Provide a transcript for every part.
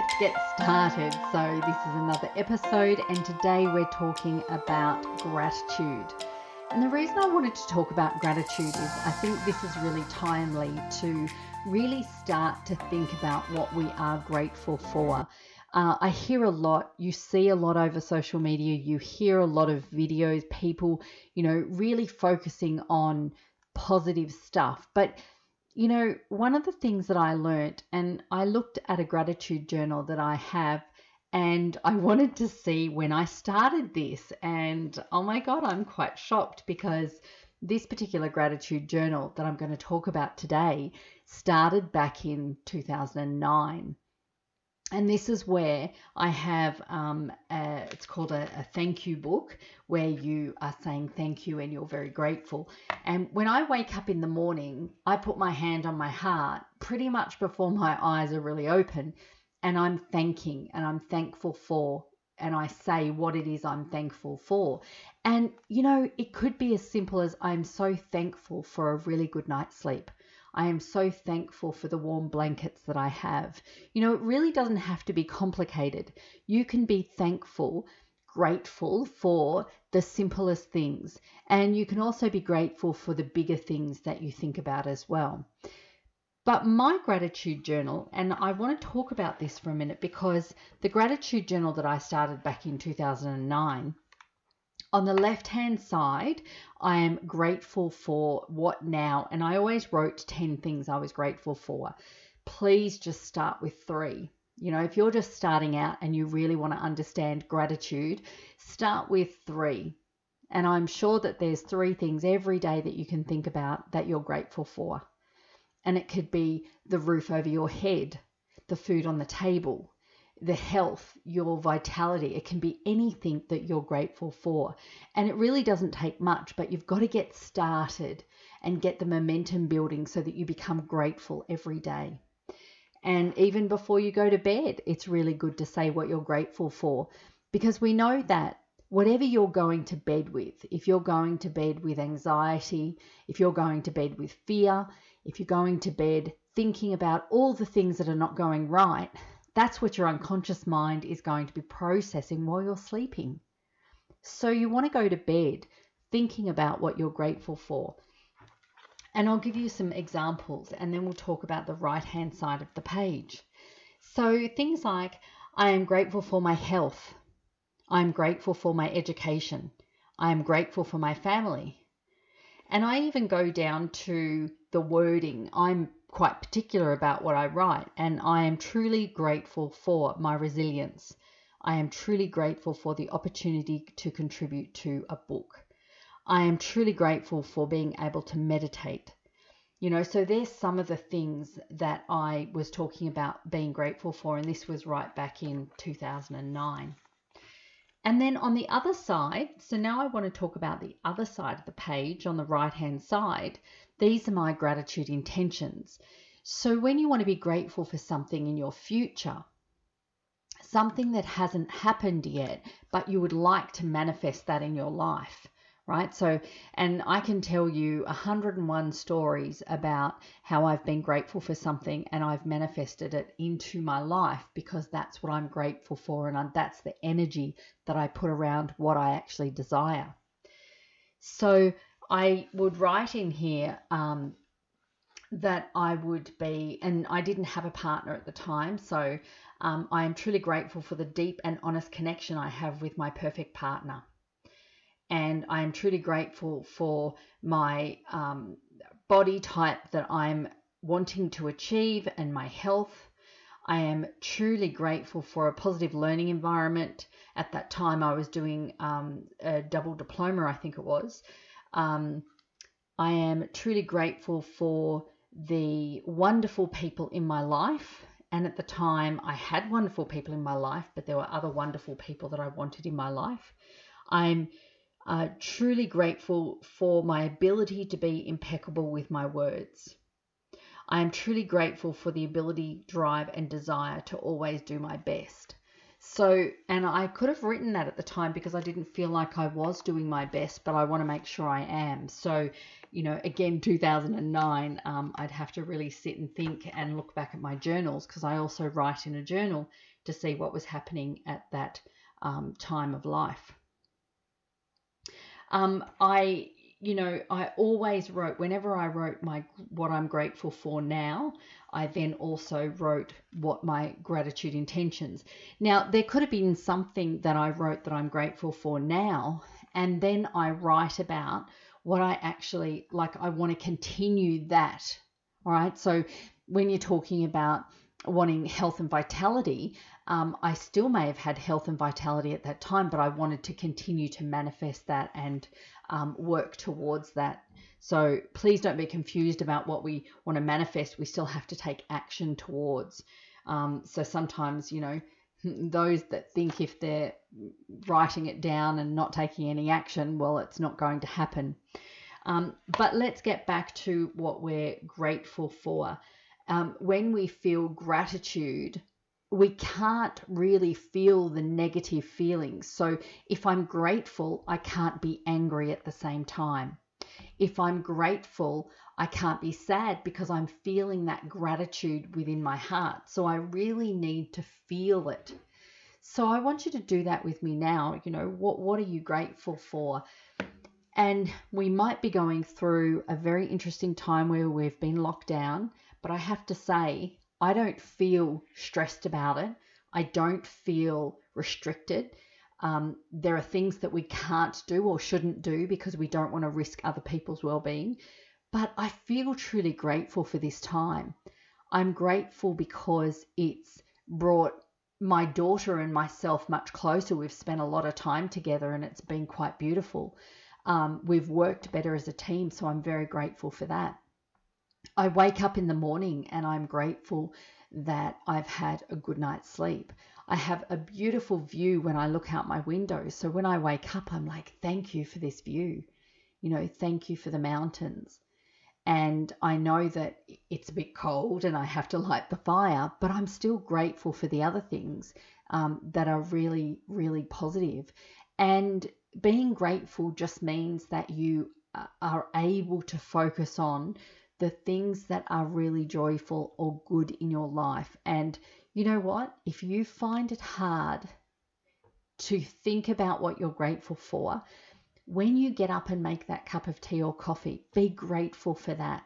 let's get started. So this is another episode, and today we're talking about gratitude. And the reason I wanted to talk about gratitude is I think this is really timely to really start to think about what we are grateful for. I hear a lot, you see a lot over social media, you hear a lot of videos, people, really focusing on positive stuff. But, one of the things that I learned, and I looked at a gratitude journal that I have, and I wanted to see when I started this, and oh my God, I'm quite shocked because this particular gratitude journal that I'm going to talk about today started back in 2009. And this is where I have, it's called a thank you book, where you are saying thank you and you're very grateful. And when I wake up in the morning, I put my hand on my heart pretty much before my eyes are really open, and I'm thanking and I'm thankful for, and I say what it is I'm thankful for. And, it could be as simple as I'm so thankful for a really good night's sleep. I am so thankful for the warm blankets that I have. It really doesn't have to be complicated. You can be thankful, grateful for the simplest things. And you can also be grateful for the bigger things that you think about as well. But my gratitude journal, and I want to talk about this for a minute, because the gratitude journal that I started back in 2009, on the left-hand side, I am grateful for what now, and I always wrote 10 things I was grateful for. Please just start with 3. If you're just starting out and you really want to understand gratitude, start with 3. And I'm sure that there's 3 things every day that you can think about that you're grateful for. And it could be the roof over your head, the food on the table, the health, your vitality. It can be anything that you're grateful for. And it really doesn't take much, but you've got to get started and get the momentum building so that you become grateful every day. And even before you go to bed, it's really good to say what you're grateful for, because we know that whatever you're going to bed with, if you're going to bed with anxiety, if you're going to bed with fear, if you're going to bed thinking about all the things that are not going right, that's what your unconscious mind is going to be processing while you're sleeping. So you want to go to bed thinking about what you're grateful for. And I'll give you some examples, and then we'll talk about the right-hand side of the page. So things like, I am grateful for my health. I am grateful for my education. I am grateful for my family. And I even go down to the wording. I'm quite particular about what I write, and I am truly grateful for my resilience. I am truly grateful for the opportunity to contribute to a book. I am truly grateful for being able to meditate. So there's some of the things that I was talking about being grateful for, and this was right back in 2009. And then on the other side, so now I want to talk about the other side of the page on the right-hand side. These are my gratitude intentions. So when you want to be grateful for something in your future, something that hasn't happened yet, but you would like to manifest that in your life, right? So, and I can tell you 101 stories about how I've been grateful for something and I've manifested it into my life, because that's what I'm grateful for, and that's the energy that I put around what I actually desire. So I would write in here that I would be, and I didn't have a partner at the time, so I am truly grateful for the deep and honest connection I have with my perfect partner. And I am truly grateful for my body type that I'm wanting to achieve and my health. I am truly grateful for a positive learning environment. At that time, I was doing a double diploma, I think it was. I am truly grateful for the wonderful people in my life. And at the time, I had wonderful people in my life, but there were other wonderful people that I wanted in my life. I'm truly grateful for my ability to be impeccable with my words. I am truly grateful for the ability, drive, and desire to always do my best. So, and I could have written that at the time because I didn't feel like I was doing my best, but I want to make sure I am. So, again, 2009, I'd have to really sit and think and look back at my journals, because I also write in a journal to see what was happening at that time of life. I always wrote, whenever I wrote what I'm grateful for now, I then also wrote what my gratitude intentions. Now, there could have been something that I wrote that I'm grateful for now, and then I write about what I actually, like, I want to continue that, all right? So when you're talking about wanting health and vitality, I still may have had health and vitality at that time, but I wanted to continue to manifest that and work towards that. So please don't be confused about what we want to manifest. We still have to take action towards. So sometimes, those that think if they're writing it down and not taking any action, well, it's not going to happen. But let's get back to what we're grateful for. When we feel gratitude, we can't really feel the negative feelings. So if I'm grateful, I can't be angry at the same time. If I'm grateful, I can't be sad because I'm feeling that gratitude within my heart. So I really need to feel it. So I want you to do that with me now. What are you grateful for? And we might be going through a very interesting time where we've been locked down. But I have to say, I don't feel stressed about it. I don't feel restricted. There are things that we can't do or shouldn't do because we don't want to risk other people's well-being. But I feel truly grateful for this time. I'm grateful because it's brought my daughter and myself much closer. We've spent a lot of time together and it's been quite beautiful. We've worked better as a team, so I'm very grateful for that. I wake up in the morning and I'm grateful that I've had a good night's sleep. I have a beautiful view when I look out my window. So when I wake up, I'm like, thank you for this view. Thank you for the mountains. And I know that it's a bit cold and I have to light the fire, but I'm still grateful for the other things that are really, really positive. And being grateful just means that you are able to focus on the things that are really joyful or good in your life. And you know what? If you find it hard to think about what you're grateful for, when you get up and make that cup of tea or coffee, be grateful for that.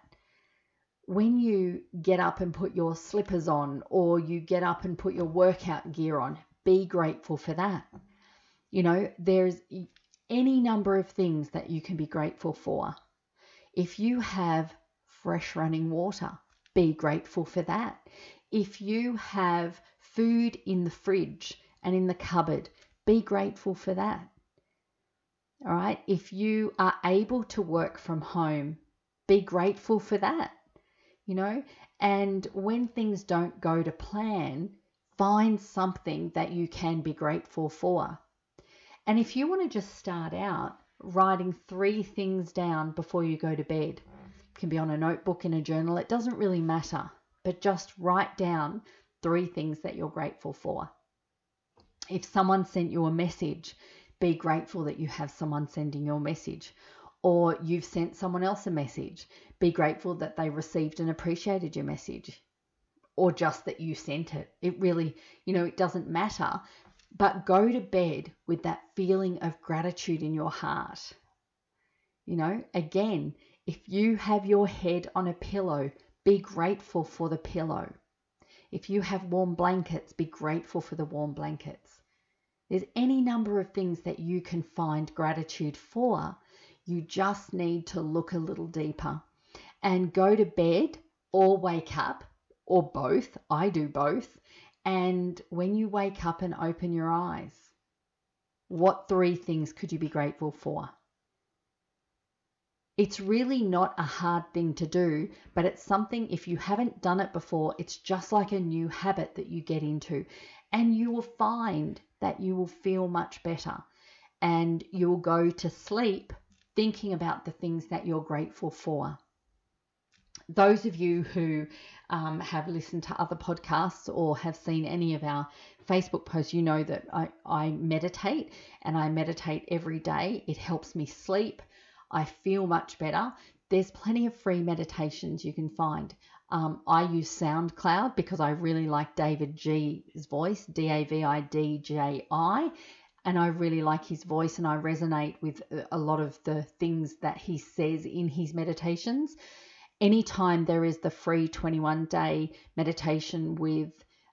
When you get up and put your slippers on, or you get up and put your workout gear on, be grateful for that. There's any number of things that you can be grateful for. If you have fresh running water, be grateful for that. If you have food in the fridge and in the cupboard, be grateful for that. All right. If you are able to work from home, be grateful for that. And when things don't go to plan, find something that you can be grateful for. And if you want to just start out writing 3 things down before you go to bed, can be on a notebook, in a journal, it doesn't really matter, but just write down 3 things that you're grateful for. If someone sent you a message, be grateful that you have someone sending your message, or you've sent someone else a message, be grateful that they received and appreciated your message, or just that you sent it. It really, it doesn't matter, but go to bed with that feeling of gratitude in your heart. Again, if you have your head on a pillow, be grateful for the pillow. If you have warm blankets, be grateful for the warm blankets. There's any number of things that you can find gratitude for. You just need to look a little deeper and go to bed or wake up or both. I do both. And when you wake up and open your eyes, what 3 things could you be grateful for? It's really not a hard thing to do, but it's something, if you haven't done it before, it's just like a new habit that you get into, and you will find that you will feel much better and you will go to sleep thinking about the things that you're grateful for. Those of you who have listened to other podcasts or have seen any of our Facebook posts, you know that I meditate, and I meditate every day. It helps me sleep. I feel much better. There's plenty of free meditations you can find. I use SoundCloud because I really like David G's voice, Davidji, and I really like his voice and I resonate with a lot of the things that he says in his meditations. Anytime there is the free 21-day meditation with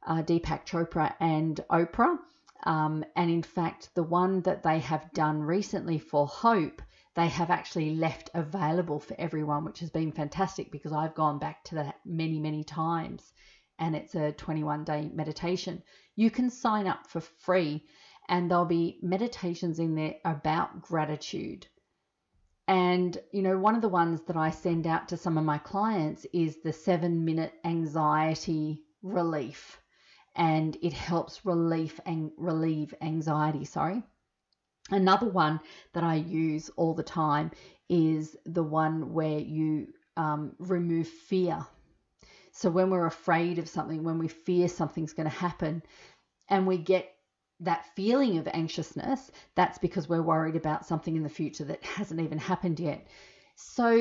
Deepak Chopra and Oprah, and in fact, the one that they have done recently for Hope, they have actually left available for everyone, which has been fantastic because I've gone back to that many, many times, and it's a 21-day meditation. You can sign up for free, and there'll be meditations in there about gratitude. And, you know, one of the ones that I send out to some of my clients is the 7-minute anxiety relief. And it helps relieve anxiety, Another one that I use all the time is the one where you remove fear. So when we're afraid of something, when we fear something's going to happen and we get that feeling of anxiousness, that's because we're worried about something in the future that hasn't even happened yet. So,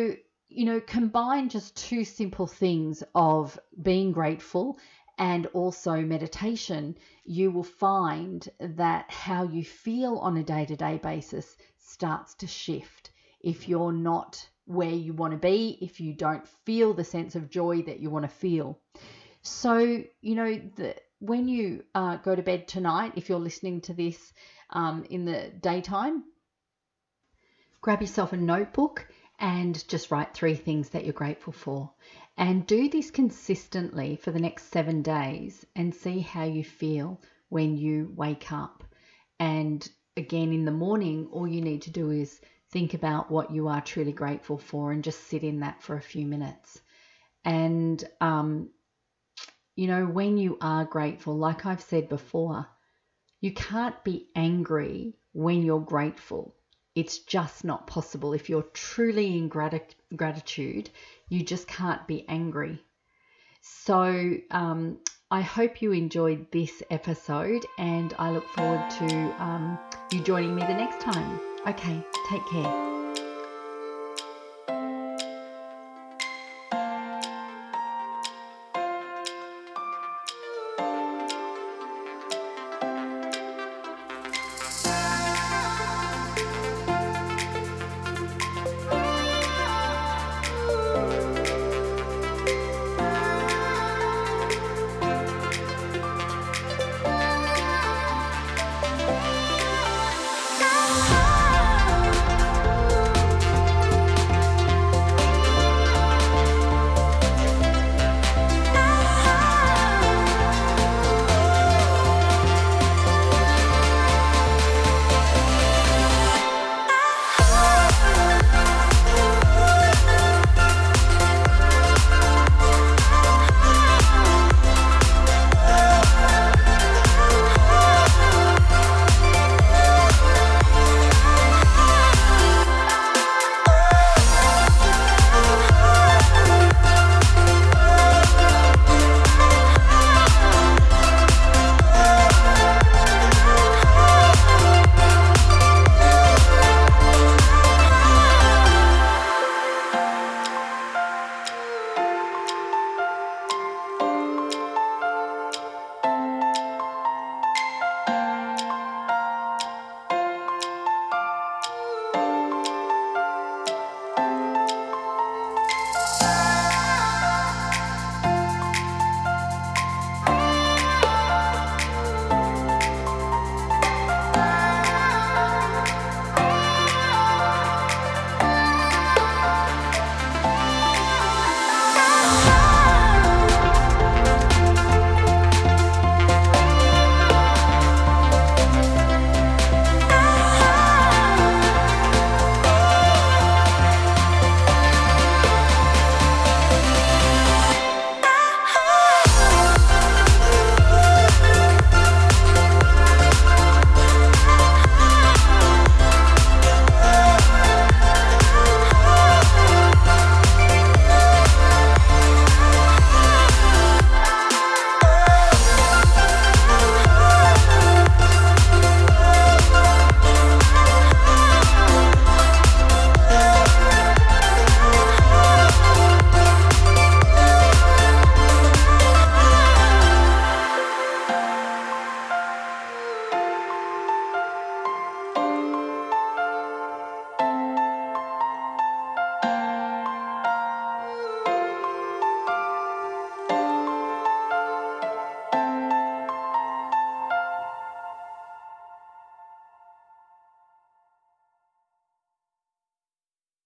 you know, combine just two simple things of being grateful and also meditation, you will find that how you feel on a day-to-day basis starts to shift. If you're not where you want to be, if you don't feel the sense of joy that you want to feel. So, you know, when you go to bed tonight, if you're listening to this in the daytime, grab yourself a notebook and just write 3 things that you're grateful for. And do this consistently for the next 7 days and see how you feel when you wake up. And again, in the morning, all you need to do is think about what you are truly grateful for and just sit in that for a few minutes. And, you know, when you are grateful, like I've said before, you can't be angry when you're grateful. It's just not possible. If you're truly in gratitude, you just can't be angry. So I hope you enjoyed this episode and I look forward to you joining me the next time. Okay, take care.